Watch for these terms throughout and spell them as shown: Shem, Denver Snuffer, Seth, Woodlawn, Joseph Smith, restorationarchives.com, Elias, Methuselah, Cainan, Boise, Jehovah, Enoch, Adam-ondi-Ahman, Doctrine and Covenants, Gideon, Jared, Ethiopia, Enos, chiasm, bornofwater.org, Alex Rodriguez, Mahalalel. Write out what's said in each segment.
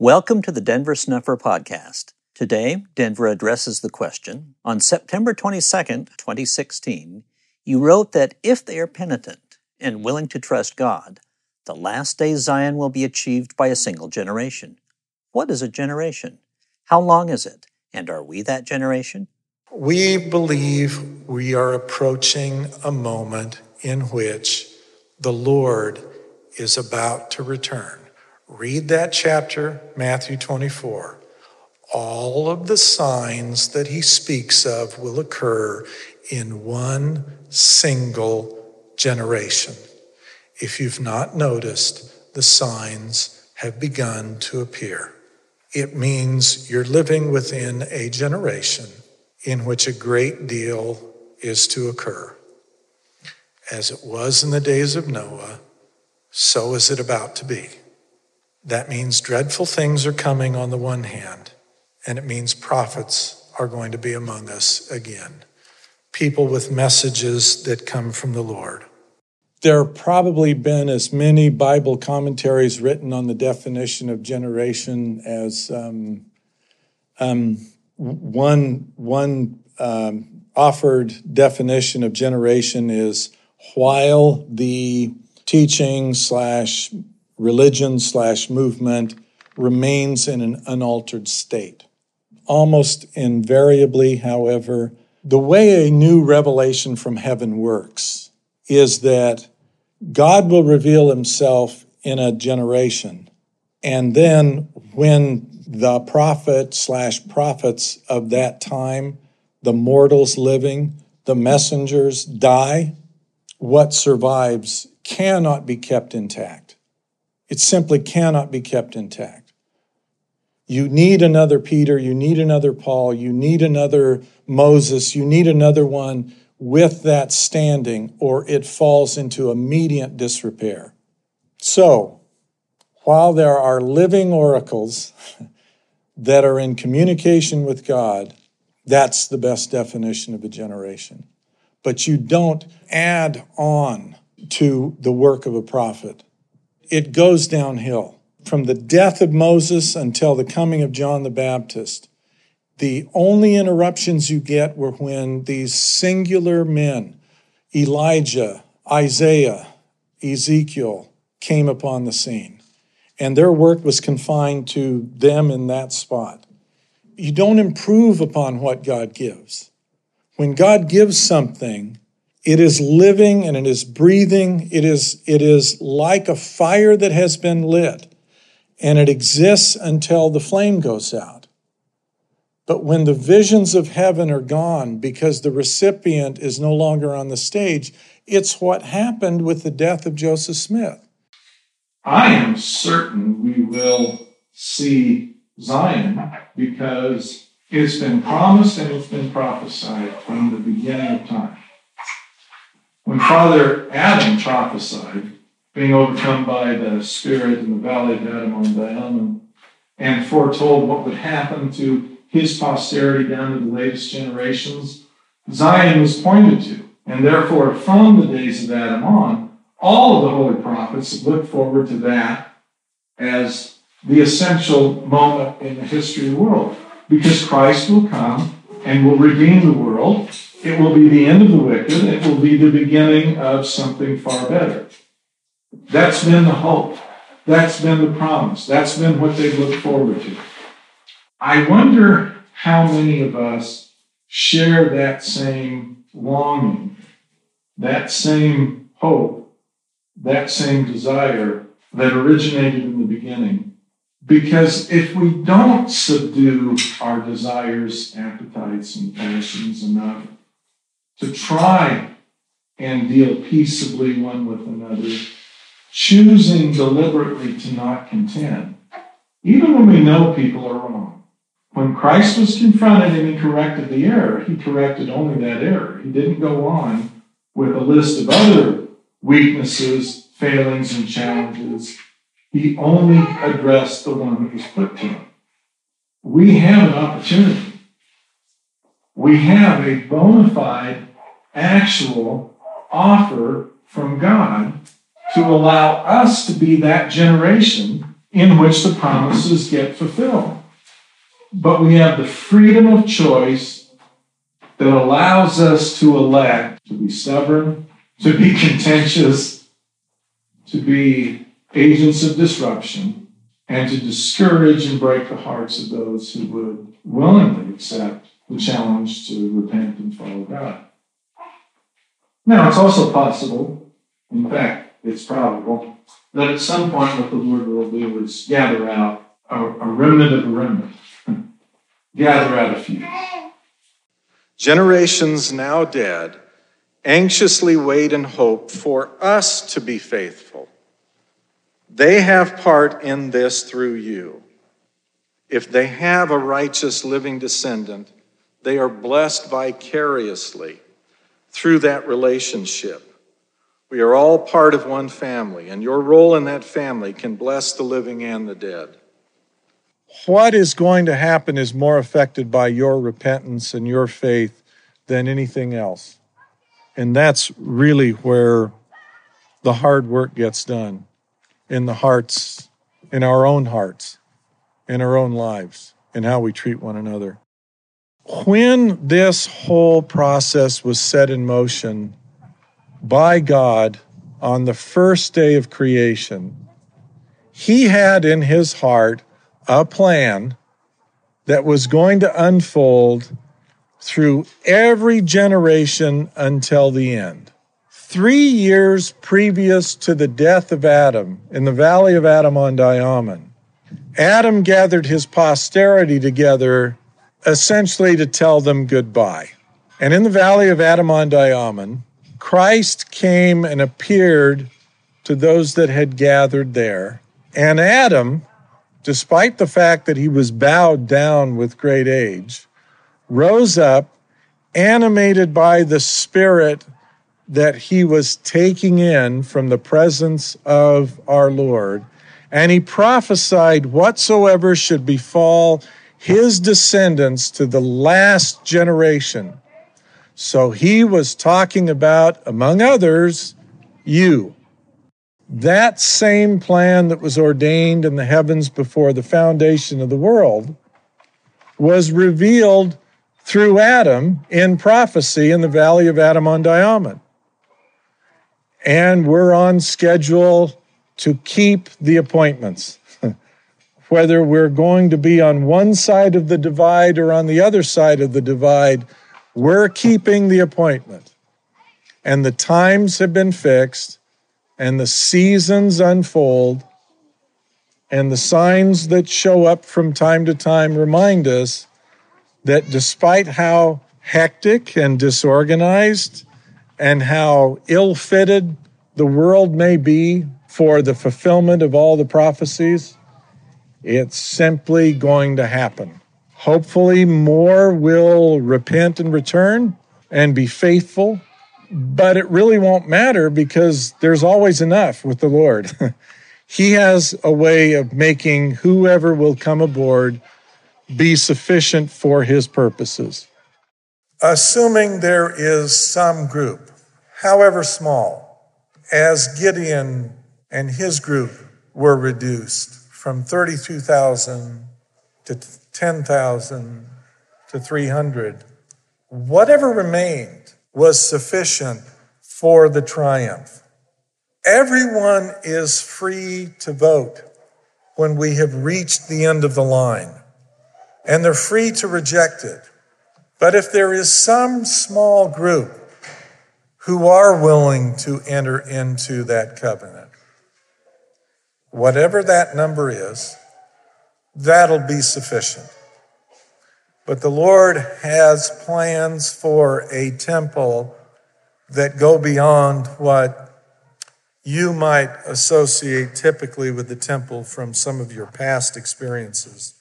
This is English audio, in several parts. Welcome to the Denver Snuffer Podcast. Today, Denver addresses the question, on September 22nd, 2016, you wrote that if they are penitent and willing to trust God, the last day Zion will be achieved by a single generation. What is a generation? How long is it? And are we that generation? We believe we are approaching a moment in which the Lord is about to return. Read that chapter, Matthew 24. All of the signs that he speaks of will occur in one single generation. If you've not noticed, the signs have begun to appear. It means you're living within a generation in which a great deal is to occur. As it was in the days of Noah, so is it about to be. That means dreadful things are coming on the one hand, and it means prophets are going to be among us again. People with messages that come from the Lord. There have probably been as many Bible commentaries written on the definition of generation as one offered definition of generation is while the teaching / religion / movement remains in an unaltered state. Almost invariably, however, the way a new revelation from heaven works is that God will reveal himself in a generation. And then when the prophet / prophets of that time, the mortals living, the messengers die, what survives cannot be kept intact. It simply cannot be kept intact. You need another Peter, you need another Paul, you need another Moses, you need another one with that standing, or it falls into immediate disrepair. So, while there are living oracles that are in communication with God, that's the best definition of a generation. But you don't add on to the work of a prophet. It goes downhill. From the death of Moses until the coming of John the Baptist, the only interruptions you get were when these singular men, Elijah, Isaiah, Ezekiel, came upon the scene. And their work was confined to them in that spot. You don't improve upon what God gives. When God gives something, it is living and it is breathing. It is like a fire that has been lit, and it exists until the flame goes out. But when the visions of heaven are gone because the recipient is no longer on the stage, it's what happened with the death of Joseph Smith. I am certain we will see Zion because it's been promised and it's been prophesied from the beginning of time. When Father Adam prophesied, being overcome by the Spirit in the valley of Adam-ondi-Ahman, and foretold what would happen to his posterity down to the latest generations, Zion was pointed to. And therefore, from the days of Adam on, all of the holy prophets looked forward to that as the essential moment in the history of the world. Because Christ will come and will redeem the world. It will be the end of the wicked. It will be the beginning of something far better. That's been the hope. That's been the promise. That's been what they've looked forward to. I wonder how many of us share that same longing, that same hope, that same desire that originated in the beginning. Because if we don't subdue our desires, appetites, and passions enough to try and deal peaceably one with another, choosing deliberately to not contend, even when we know people are wrong. When Christ was confronted and he corrected the error, he corrected only that error. He didn't go on with a list of other weaknesses, failings, and challenges. He only addressed the one that was put to him. We have an opportunity. We have a bona fide, actual offer from God to allow us to be that generation in which the promises get fulfilled. But we have the freedom of choice that allows us to elect, to be stubborn, to be contentious, to be agents of disruption, and to discourage and break the hearts of those who would willingly accept the challenge to repent and follow God. Now, it's also possible, in fact, it's probable, that at some point what the Lord will do is gather out a remnant of a remnant. Gather out a few. Generations now dead anxiously wait and hope for us to be faithful. They have part in this through you. If they have a righteous living descendant, they are blessed vicariously through that relationship. We are all part of one family, and your role in that family can bless the living and the dead. What is going to happen is more affected by your repentance and your faith than anything else. And that's really where the hard work gets done, in the hearts, in our own hearts, in our own lives, and how we treat one another. When this whole process was set in motion by God on the first day of creation, he had in his heart a plan that was going to unfold through every generation until the end. 3 years previous to the death of Adam in the valley of Adam-ondi-Ahman, Adam gathered his posterity together essentially to tell them goodbye. And in the valley of Adam-ondi-Ahman, Christ came and appeared to those that had gathered there. And Adam, despite the fact that he was bowed down with great age, rose up, animated by the Spirit that he was taking in from the presence of our Lord. And he prophesied whatsoever should befall his descendants to the last generation. So he was talking about, among others, you. That same plan that was ordained in the heavens before the foundation of the world was revealed through Adam in prophecy in the valley of Adam-ondi-Ahman. And we're on schedule to keep the appointments. Whether we're going to be on one side of the divide or on the other side of the divide, we're keeping the appointment, and the times have been fixed, and the seasons unfold, and the signs that show up from time to time remind us that despite how hectic and disorganized and how ill-fitted the world may be for the fulfillment of all the prophecies, it's simply going to happen. Hopefully more will repent and return and be faithful, but it really won't matter because there's always enough with the Lord. He has a way of making whoever will come aboard be sufficient for his purposes. Assuming there is some group, however small, as Gideon and his group were reduced from 32,000 to 10,000 to 300. Whatever remained was sufficient for the triumph. Everyone is free to vote when we have reached the end of the line, and they're free to reject it. But if there is some small group who are willing to enter into that covenant, whatever that number is, that'll be sufficient. But the Lord has plans for a temple that go beyond what you might associate typically with the temple from some of your past experiences.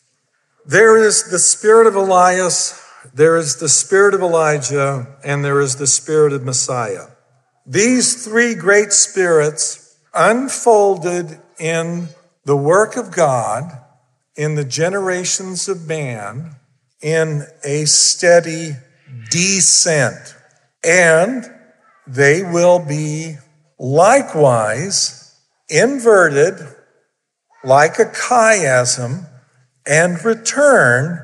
There is the spirit of Elias, there is the spirit of Elijah, and there is the spirit of Messiah. These three great spirits unfolded in the work of God, in the generations of man, in a steady descent. And they will be likewise inverted, like a chiasm and return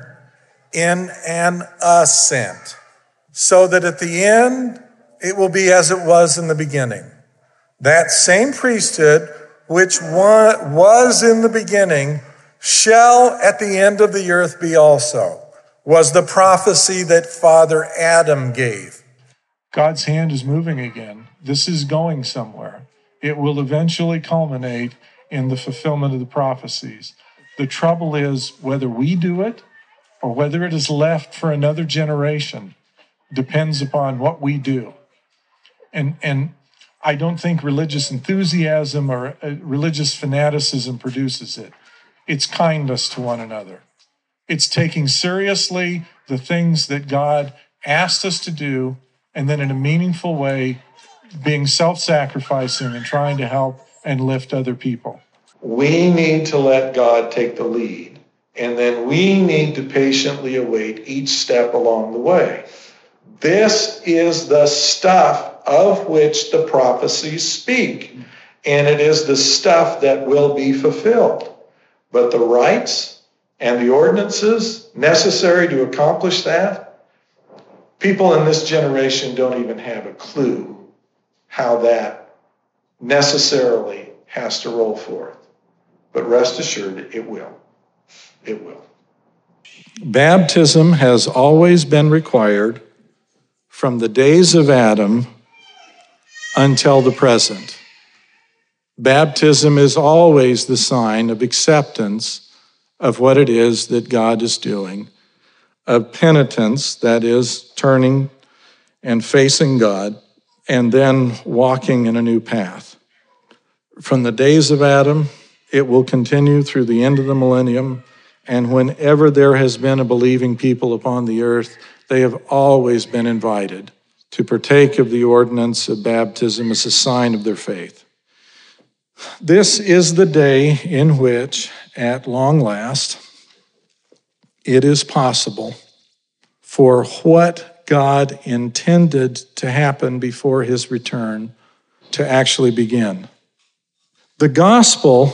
in an ascent, so that at the end it will be as it was in the beginning. That same priesthood which was in the beginning shall at the end of the earth be also, was the prophecy that Father Adam gave. God's hand is moving again. This is going somewhere. It will eventually culminate in the fulfillment of the prophecies. The trouble is whether we do it or whether it is left for another generation depends upon what we do. And I don't think religious enthusiasm or religious fanaticism produces it. It's kindness to one another. It's taking seriously the things that God asked us to do, and then in a meaningful way, being self-sacrificing and trying to help and lift other people. We need to let God take the lead, and then we need to patiently await each step along the way. This is the stuff of which the prophecies speak, and it is the stuff that will be fulfilled. But the rites and the ordinances necessary to accomplish that, people in this generation don't even have a clue how that necessarily has to roll forth. But rest assured, it will. It will. Baptism has always been required from the days of Adam until the present. Baptism is always the sign of acceptance of what it is that God is doing, of penitence, that is, turning and facing God, and then walking in a new path. From the days of Adam, it will continue through the end of the millennium, and whenever there has been a believing people upon the earth, they have always been invited to partake of the ordinance of baptism as a sign of their faith. This is the day in which, at long last, it is possible for what God intended to happen before his return to actually begin. The gospel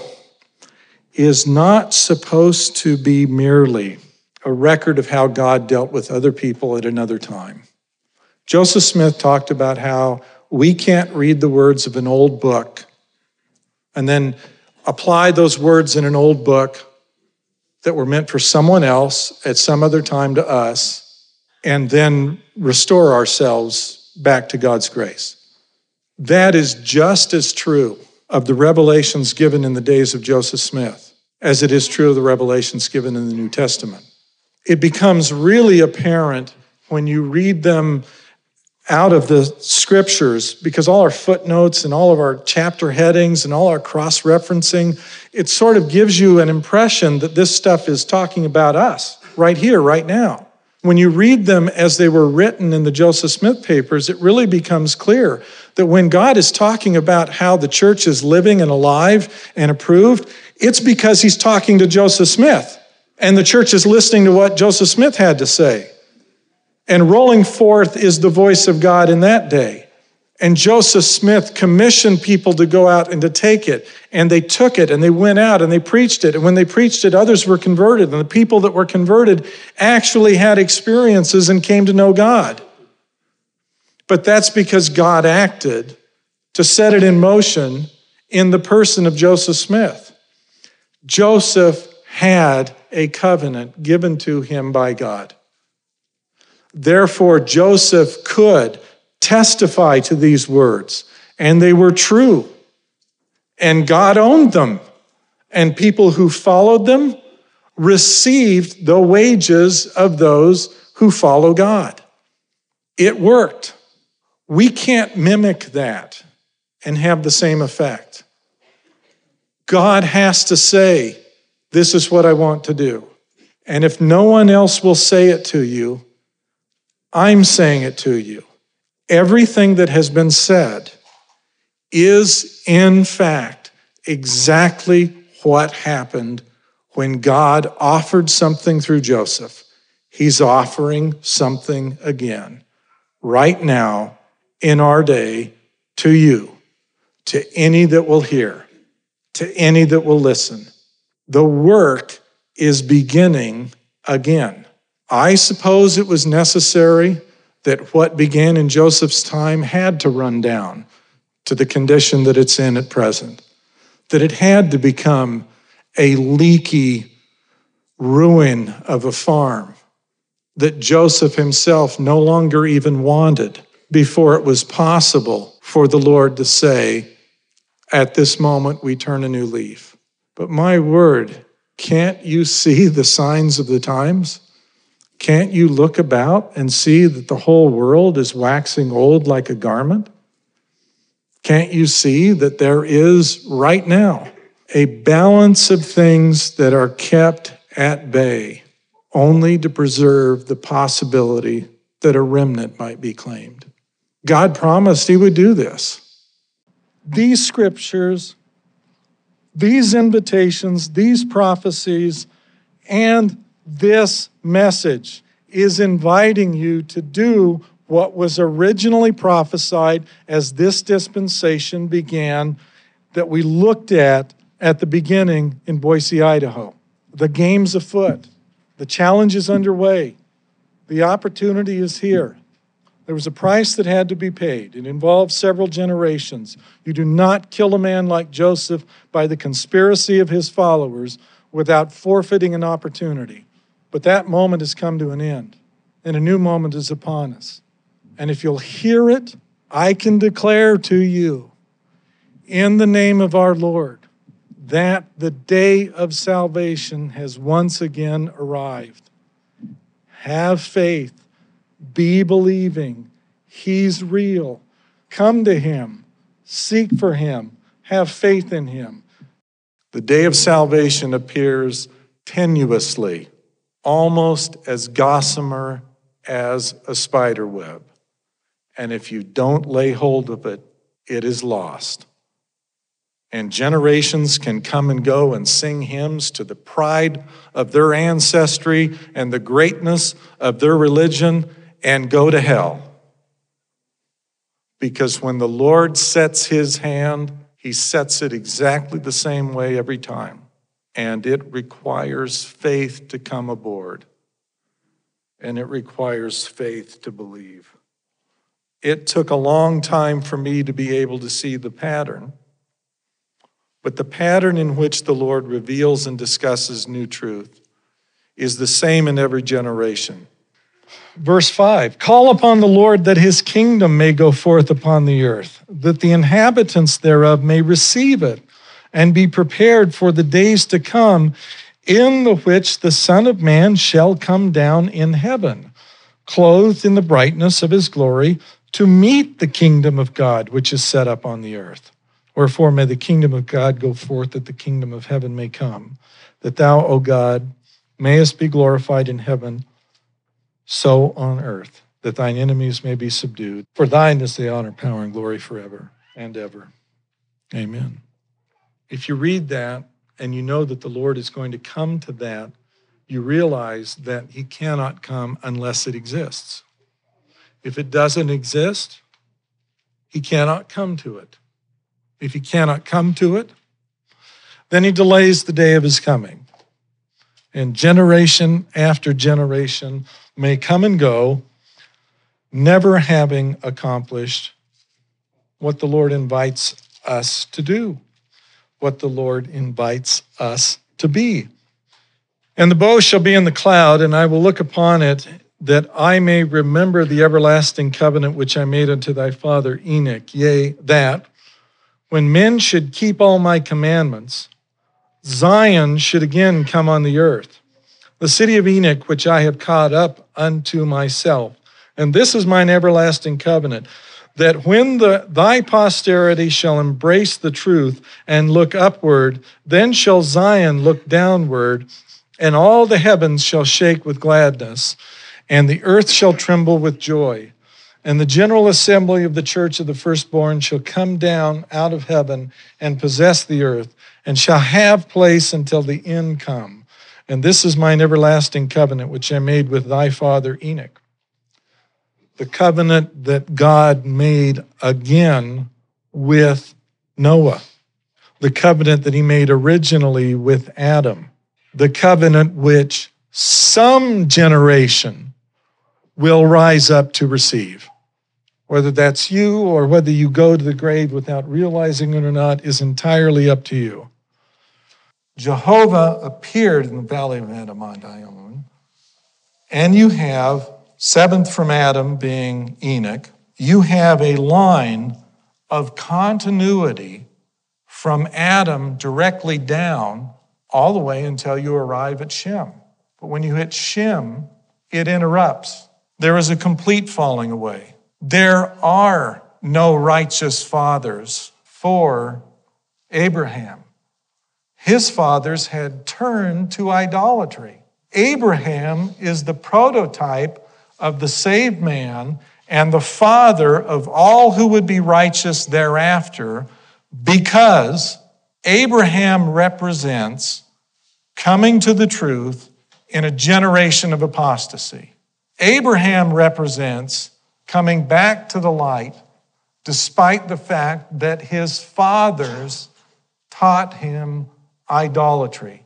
is not supposed to be merely a record of how God dealt with other people at another time. Joseph Smith talked about how we can't read the words of an old book and then apply those words in an old book that were meant for someone else at some other time to us, and then restore ourselves back to God's grace. That is just as true of the revelations given in the days of Joseph Smith as it is true of the revelations given in the New Testament. It becomes really apparent when you read them out of the scriptures, because all our footnotes and all of our chapter headings and all our cross-referencing, it sort of gives you an impression that this stuff is talking about us right here, right now. When you read them as they were written in the Joseph Smith papers, it really becomes clear that when God is talking about how the church is living and alive and approved, it's because he's talking to Joseph Smith, and the church is listening to what Joseph Smith had to say. And rolling forth is the voice of God in that day. And Joseph Smith commissioned people to go out and to take it. And they took it and they went out and they preached it. And when they preached it, others were converted. And the people that were converted actually had experiences and came to know God. But that's because God acted to set it in motion in the person of Joseph Smith. Joseph had a covenant given to him by God. Therefore, Joseph could testify to these words, and they were true. And God owned them, and people who followed them received the wages of those who follow God. It worked. We can't mimic that and have the same effect. God has to say, this is what I want to do. And if no one else will say it to you, I'm saying it to you. Everything that has been said is, in fact, exactly what happened when God offered something through Joseph. He's offering something again, right now, in our day, to you, to any that will hear, to any that will listen. the work is beginning again. I suppose it was necessary that what began in Joseph's time had to run down to the condition that it's in at present, that it had to become a leaky ruin of a farm that Joseph himself no longer even wanted before it was possible for the Lord to say, at this moment, we turn a new leaf. But my word, can't you see the signs of the times? Can't you look about and see that the whole world is waxing old like a garment? Can't you see that there is right now a balance of things that are kept at bay only to preserve the possibility that a remnant might be claimed? God promised he would do this. These scriptures, these invitations, these prophecies, and this message is inviting you to do what was originally prophesied as this dispensation began that we looked at the beginning in Boise, Idaho. The game's afoot. The challenge is underway. The opportunity is here. There was a price that had to be paid. It involved several generations. You do not kill a man like Joseph by the conspiracy of his followers without forfeiting an opportunity. But that moment has come to an end, and a new moment is upon us. And if you'll hear it, I can declare to you, in the name of our Lord, that the day of salvation has once again arrived. Have faith. Be believing. He's real. Come to him. Seek for him. Have faith in him. The day of salvation appears tenuously, almost as gossamer as a spider web. And if you don't lay hold of it, it is lost. And generations can come and go and sing hymns to the pride of their ancestry and the greatness of their religion and go to hell. Because when the Lord sets his hand, he sets it exactly the same way every time. And it requires faith to come aboard. And it requires faith to believe. It took a long time for me to be able to see the pattern. But the pattern in which the Lord reveals and discusses new truth is the same in every generation. Verse 5, call upon the Lord that his kingdom may go forth upon the earth, that the inhabitants thereof may receive it and be prepared for the days to come, in the which the Son of Man shall come down in heaven, clothed in the brightness of his glory, to meet the kingdom of God, which is set up on the earth. Wherefore may the kingdom of God go forth, that the kingdom of heaven may come, that thou, O God, mayest be glorified in heaven, so on earth, that thine enemies may be subdued. For thine is the honor, power, and glory forever and ever. Amen. If you read that and you know that the Lord is going to come to that, you realize that he cannot come unless it exists. If it doesn't exist, he cannot come to it. If he cannot come to it, then he delays the day of his coming. And generation after generation may come and go, never having accomplished what the Lord invites us to do, what the Lord invites us to be. And the bow shall be in the cloud, and I will look upon it, that I may remember the everlasting covenant which I made unto thy father Enoch, yea, that when men should keep all my commandments, Zion should again come on the earth, the city of Enoch, which I have caught up unto myself. And this is mine everlasting covenant, that when thy posterity shall embrace the truth and look upward, then shall Zion look downward, and all the heavens shall shake with gladness, and the earth shall tremble with joy. And the general assembly of the church of the firstborn shall come down out of heaven and possess the earth, and shall have place until the end come. And this is mine everlasting covenant, which I made with thy father Enoch. The covenant that God made again with Noah, the covenant that he made originally with Adam, the covenant which some generation will rise up to receive. Whether that's you or whether you go to the grave without realizing it or not is entirely up to you. Jehovah appeared in the valley of Adam-ondi-Ahman, and you have seventh from Adam being Enoch. You have a line of continuity from Adam directly down all the way until you arrive at Shem. But when you hit Shem, it interrupts. There is a complete falling away. There are no righteous fathers for Abraham. His fathers had turned to idolatry. Abraham is the prototype of the saved man and the father of all who would be righteous thereafter, because Abraham represents coming to the truth in a generation of apostasy. Abraham represents coming back to the light despite the fact that his fathers taught him idolatry.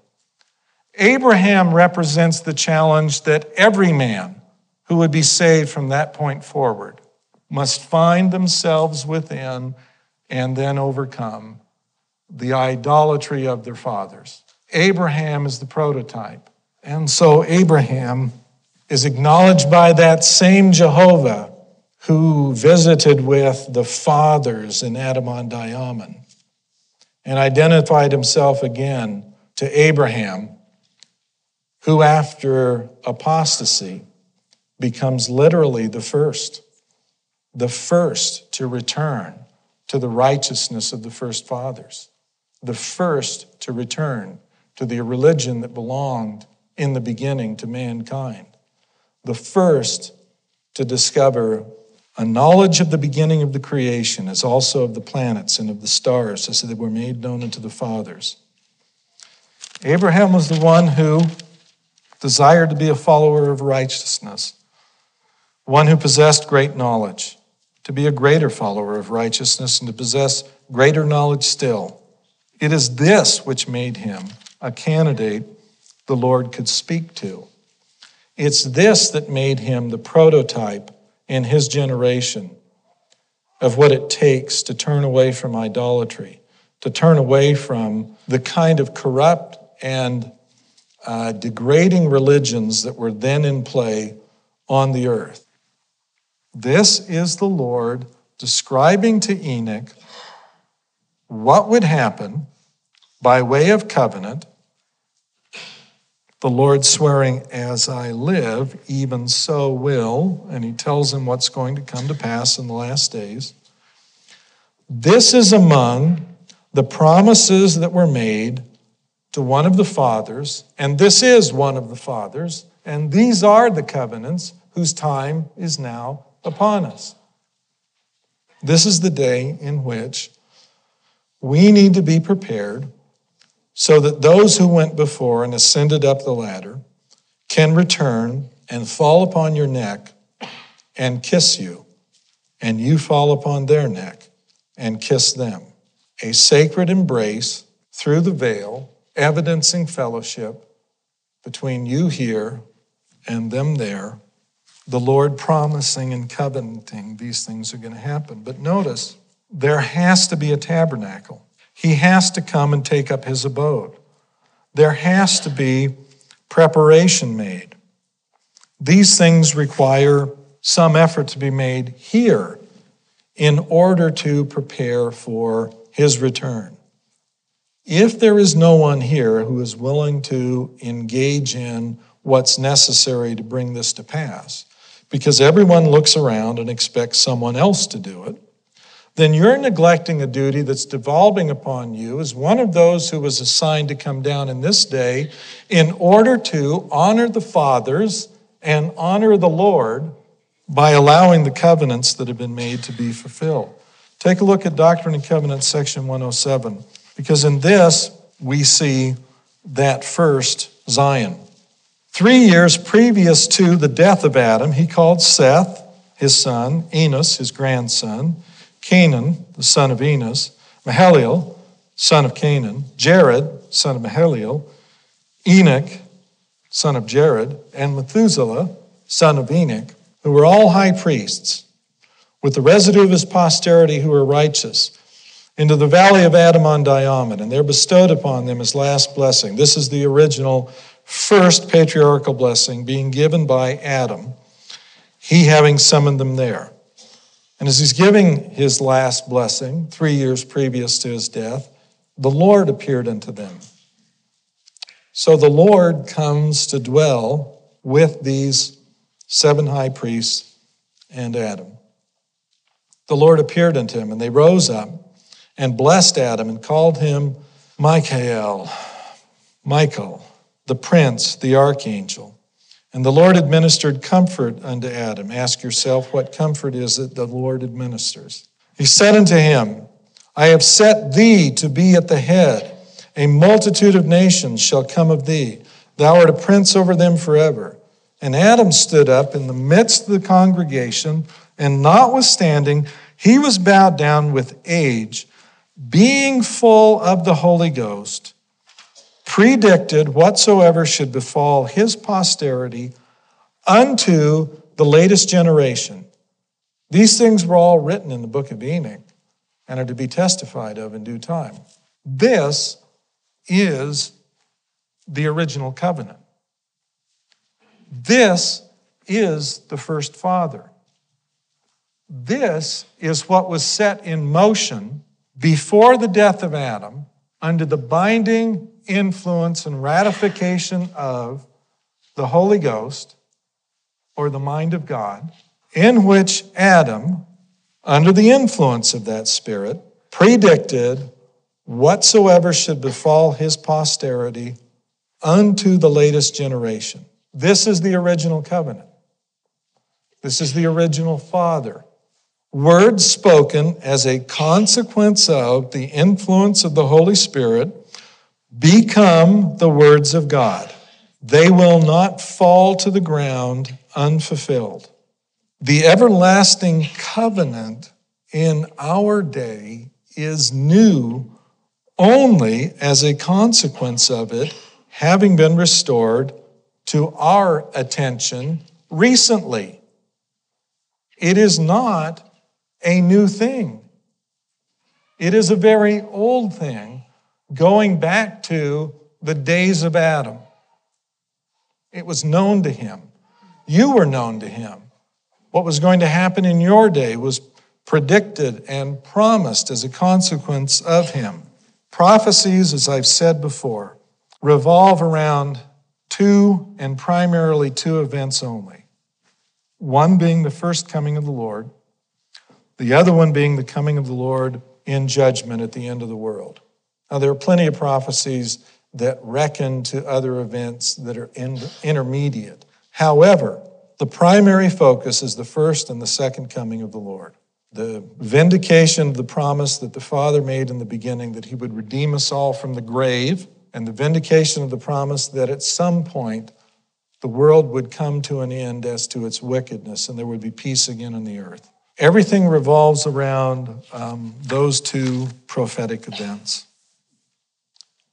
Abraham represents the challenge that every man who would be saved from that point forward must find themselves within and then overcome the idolatry of their fathers. Abraham is the prototype. And so Abraham is acknowledged by that same Jehovah who visited with the fathers in Adam-ondi-Ahman and identified himself again to Abraham, who after apostasy becomes literally the first to return to the righteousness of the first fathers, the first to return to the religion that belonged in the beginning to mankind, the first to discover a knowledge of the beginning of the creation as also of the planets and of the stars, as they were made known unto the fathers. Abraham was the one who desired to be a follower of righteousness, one who possessed great knowledge, to be a greater follower of righteousness and to possess greater knowledge still. It is this which made him a candidate the Lord could speak to. It's this that made him the prototype in his generation of what it takes to turn away from idolatry, to turn away from the kind of corrupt and degrading religions that were then in play on the earth. This is the Lord describing to Enoch what would happen by way of covenant. The Lord swearing, as I live, even so will, and he tells him what's going to come to pass in the last days. This is among the promises that were made to one of the fathers, and this is one of the fathers, and these are the covenants whose time is now upon us. This is the day in which we need to be prepared so that those who went before and ascended up the ladder can return and fall upon your neck and kiss you, and you fall upon their neck and kiss them. A sacred embrace through the veil, evidencing fellowship between you here and them there. The Lord promising and covenanting these things are going to happen. But notice, there has to be a tabernacle. He has to come and take up his abode. There has to be preparation made. These things require some effort to be made here in order to prepare for his return. If there is no one here who is willing to engage in what's necessary to bring this to pass, because everyone looks around and expects someone else to do it, then you're neglecting a duty that's devolving upon you as one of those who was assigned to come down in this day in order to honor the fathers and honor the Lord by allowing the covenants that have been made to be fulfilled. Take a look at Doctrine and Covenants, section 107, because in this we see that first Zion. 3 years previous to the death of Adam, he called Seth, his son, Enos, his grandson, Cainan, the son of Enos, Mahalalel, son of Cainan, Jared, son of Mahalalel, Enoch, son of Jared, and Methuselah, son of Enoch, who were all high priests, with the residue of his posterity who were righteous, into the valley of Adam-ondi-Ahman, and there bestowed upon them his last blessing. This is the original first patriarchal blessing being given by Adam, he having summoned them there. And as he's giving his last blessing, 3 years previous to his death, the Lord appeared unto them. So the Lord comes to dwell with these seven high priests and Adam. The Lord appeared unto him, and they rose up and blessed Adam and called him Michael, the prince, the archangel. And the Lord administered comfort unto Adam. Ask yourself, what comfort is it the Lord administers? He said unto him, I have set thee to be at the head. A multitude of nations shall come of thee. Thou art a prince over them forever. And Adam stood up in the midst of the congregation, and notwithstanding, he was bowed down with age, being full of the Holy Ghost, predicted whatsoever should befall his posterity unto the latest generation. These things were all written in the book of Enoch and are to be testified of in due time. This is the original covenant. This is the first father. This is what was set in motion before the death of Adam under the binding influence and ratification of the Holy Ghost, or the mind of God, in which Adam, under the influence of that Spirit, predicted whatsoever should befall his posterity unto the latest generation. This is the original covenant. This is the original father. Words spoken as a consequence of the influence of the Holy Spirit become the words of God. They will not fall to the ground unfulfilled. The everlasting covenant in our day is new only as a consequence of it having been restored to our attention recently. It is not a new thing. It is a very old thing, going back to the days of Adam. It was known to him. You were known to him. What was going to happen in your day was predicted and promised as a consequence of him. Prophecies, as I've said before, revolve around two, and primarily two events only. One being the first coming of the Lord, the other one being the coming of the Lord in judgment at the end of the world. Now, there are plenty of prophecies that reckon to other events that are intermediate. However, the primary focus is the first and the second coming of the Lord. The vindication of the promise that the Father made in the beginning that he would redeem us all from the grave, and the vindication of the promise that at some point the world would come to an end as to its wickedness and there would be peace again on the earth. Everything revolves around those two prophetic events.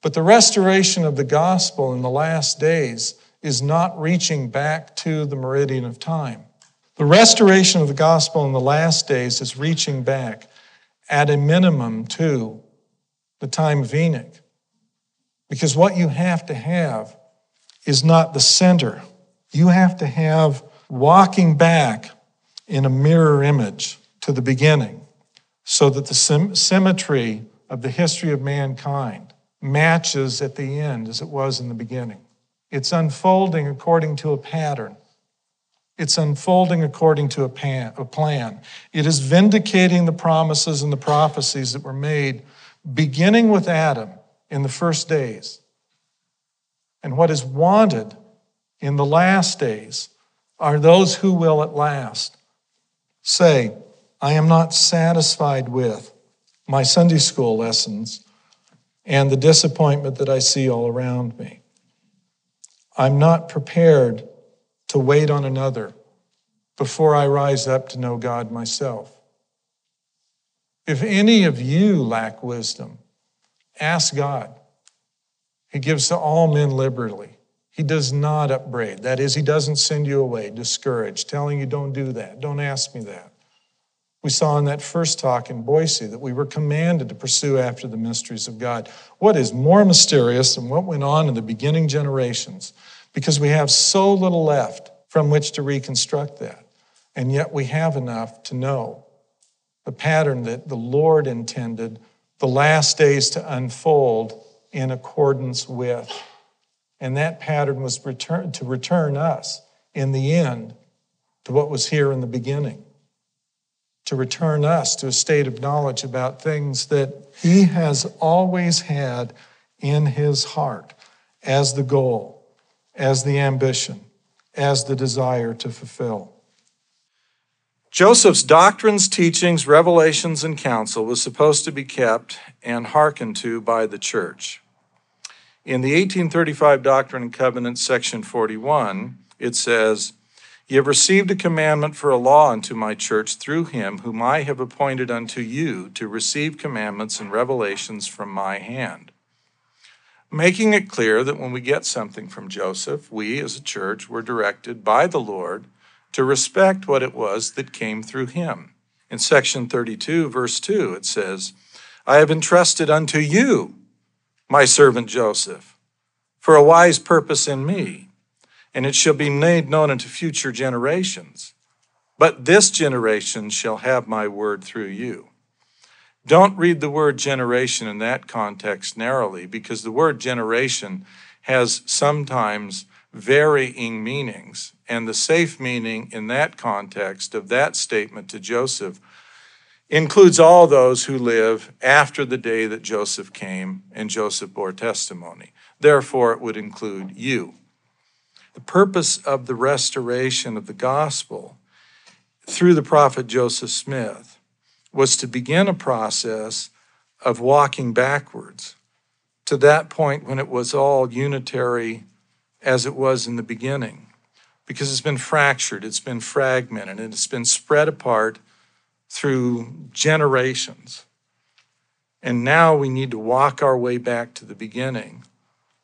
But the restoration of the gospel in the last days is not reaching back to the meridian of time. The restoration of the gospel in the last days is reaching back at a minimum to the time of Enoch. Because what you have to have is not the center. You have to have walking back in a mirror image to the beginning so that the symmetry of the history of mankind matches at the end as it was in the beginning. It's unfolding according to a pattern. It's unfolding according to a plan. It is vindicating the promises and the prophecies that were made, beginning with Adam in the first days. And what is wanted in the last days are those who will at last say, I am not satisfied with my Sunday school lessons and the disappointment that I see all around me. I'm not prepared to wait on another before I rise up to know God myself. If any of you lack wisdom, Ask God. He gives to all men liberally. He does not upbraid. That is, he doesn't send you away discouraged, telling you don't do that, don't ask me that. We saw in that first talk in Boise that we were commanded to pursue after the mysteries of God. What is more mysterious than what went on in the beginning generations? Because we have so little left from which to reconstruct that. And yet we have enough to know the pattern that the Lord intended the last days to unfold in accordance with. And that pattern was to return us in the end to what was here in the beginning, to return us to a state of knowledge about things that he has always had in his heart as the goal, as the ambition, as the desire to fulfill. Joseph's doctrines, teachings, revelations, and counsel was supposed to be kept and hearkened to by the church. In the 1835 Doctrine and Covenants, section 41, it says, "Ye have received a commandment for a law unto my church through him whom I have appointed unto you to receive commandments and revelations from my hand." Making it clear that when we get something from Joseph, we as a church were directed by the Lord to respect what it was that came through him. In section 32, verse 2, it says, "I have entrusted unto you, my servant Joseph, for a wise purpose in me, and it shall be made known unto future generations. But this generation shall have my word through you." Don't read the word generation in that context narrowly, because the word generation has sometimes varying meanings. And the safe meaning in that context of that statement to Joseph includes all those who live after the day that Joseph came and Joseph bore testimony. Therefore, it would include you. The purpose of the restoration of the gospel through the prophet Joseph Smith was to begin a process of walking backwards to that point when it was all unitary as it was in the beginning. Because it's been fractured, it's been fragmented, and it's been spread apart through generations. And now we need to walk our way back to the beginning,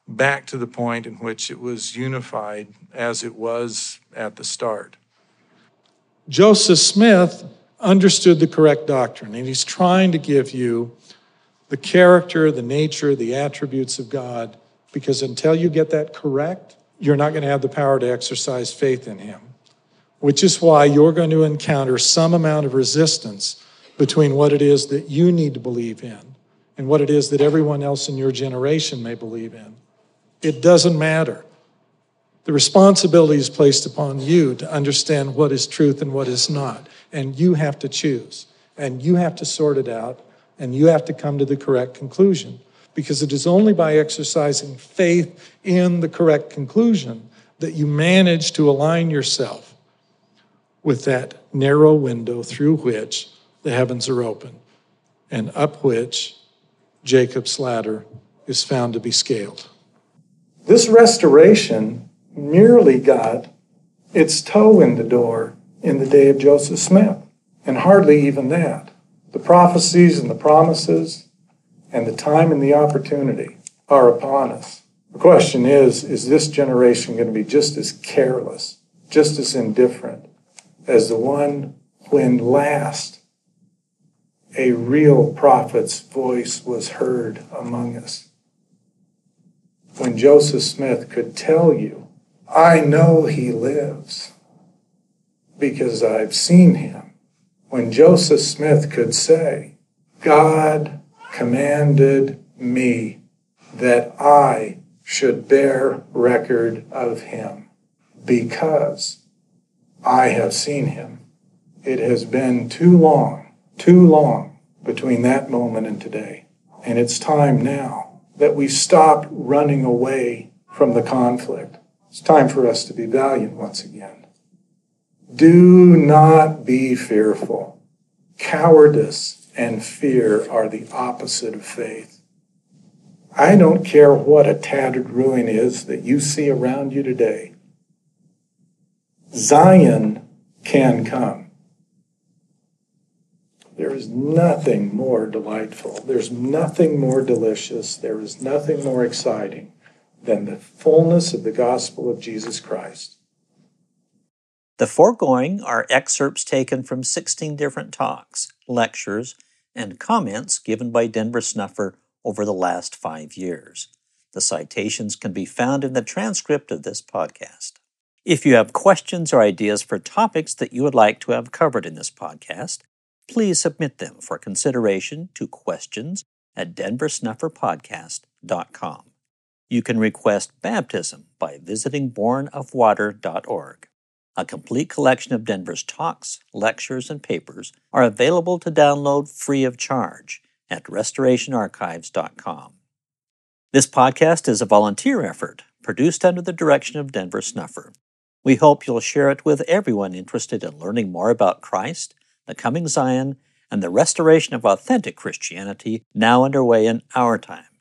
back to the point in which it was unified as it was at the start. Joseph Smith understood the correct doctrine, and he's trying to give you the character, the nature, the attributes of God, because until you get that correct, you're not going to have the power to exercise faith in him, which is why you're going to encounter some amount of resistance between what it is that you need to believe in and what it is that everyone else in your generation may believe in. It doesn't matter. The responsibility is placed upon you to understand what is truth and what is not, and you have to choose, and you have to sort it out, and you have to come to the correct conclusion. Because it is only by exercising faith in the correct conclusion that you manage to align yourself with that narrow window through which the heavens are open and up which Jacob's ladder is found to be scaled. This restoration merely got its toe in the door in the day of Joseph Smith, and hardly even that. The prophecies and the promises and the time and the opportunity are upon us. The question is this generation going to be just as careless, just as indifferent as the one when last a real prophet's voice was heard among us? When Joseph Smith could tell you, "I know he lives because I've seen him." When Joseph Smith could say, "God commanded me that I should bear record of him because I have seen him." It has been too long between that moment and today. And it's time now that we stop running away from the conflict. It's time for us to be valiant once again. Do not be fearful. Cowardice and fear are the opposite of faith. I don't care what a tattered ruin is that you see around you today. Zion can come. There is nothing more delightful. There's nothing more delicious. There is nothing more exciting than the fullness of the gospel of Jesus Christ. The foregoing are excerpts taken from 16 different talks, lectures, and comments given by Denver Snuffer over the last 5 years. The citations can be found in the transcript of this podcast. If you have questions or ideas for topics that you would like to have covered in this podcast, please submit them for consideration to questions@denversnufferpodcast.com. You can request baptism by visiting bornofwater.org. A complete collection of Denver's talks, lectures, and papers are available to download free of charge at restorationarchives.com. This podcast is a volunteer effort produced under the direction of Denver Snuffer. We hope you'll share it with everyone interested in learning more about Christ, the coming Zion, and the restoration of authentic Christianity now underway in our time.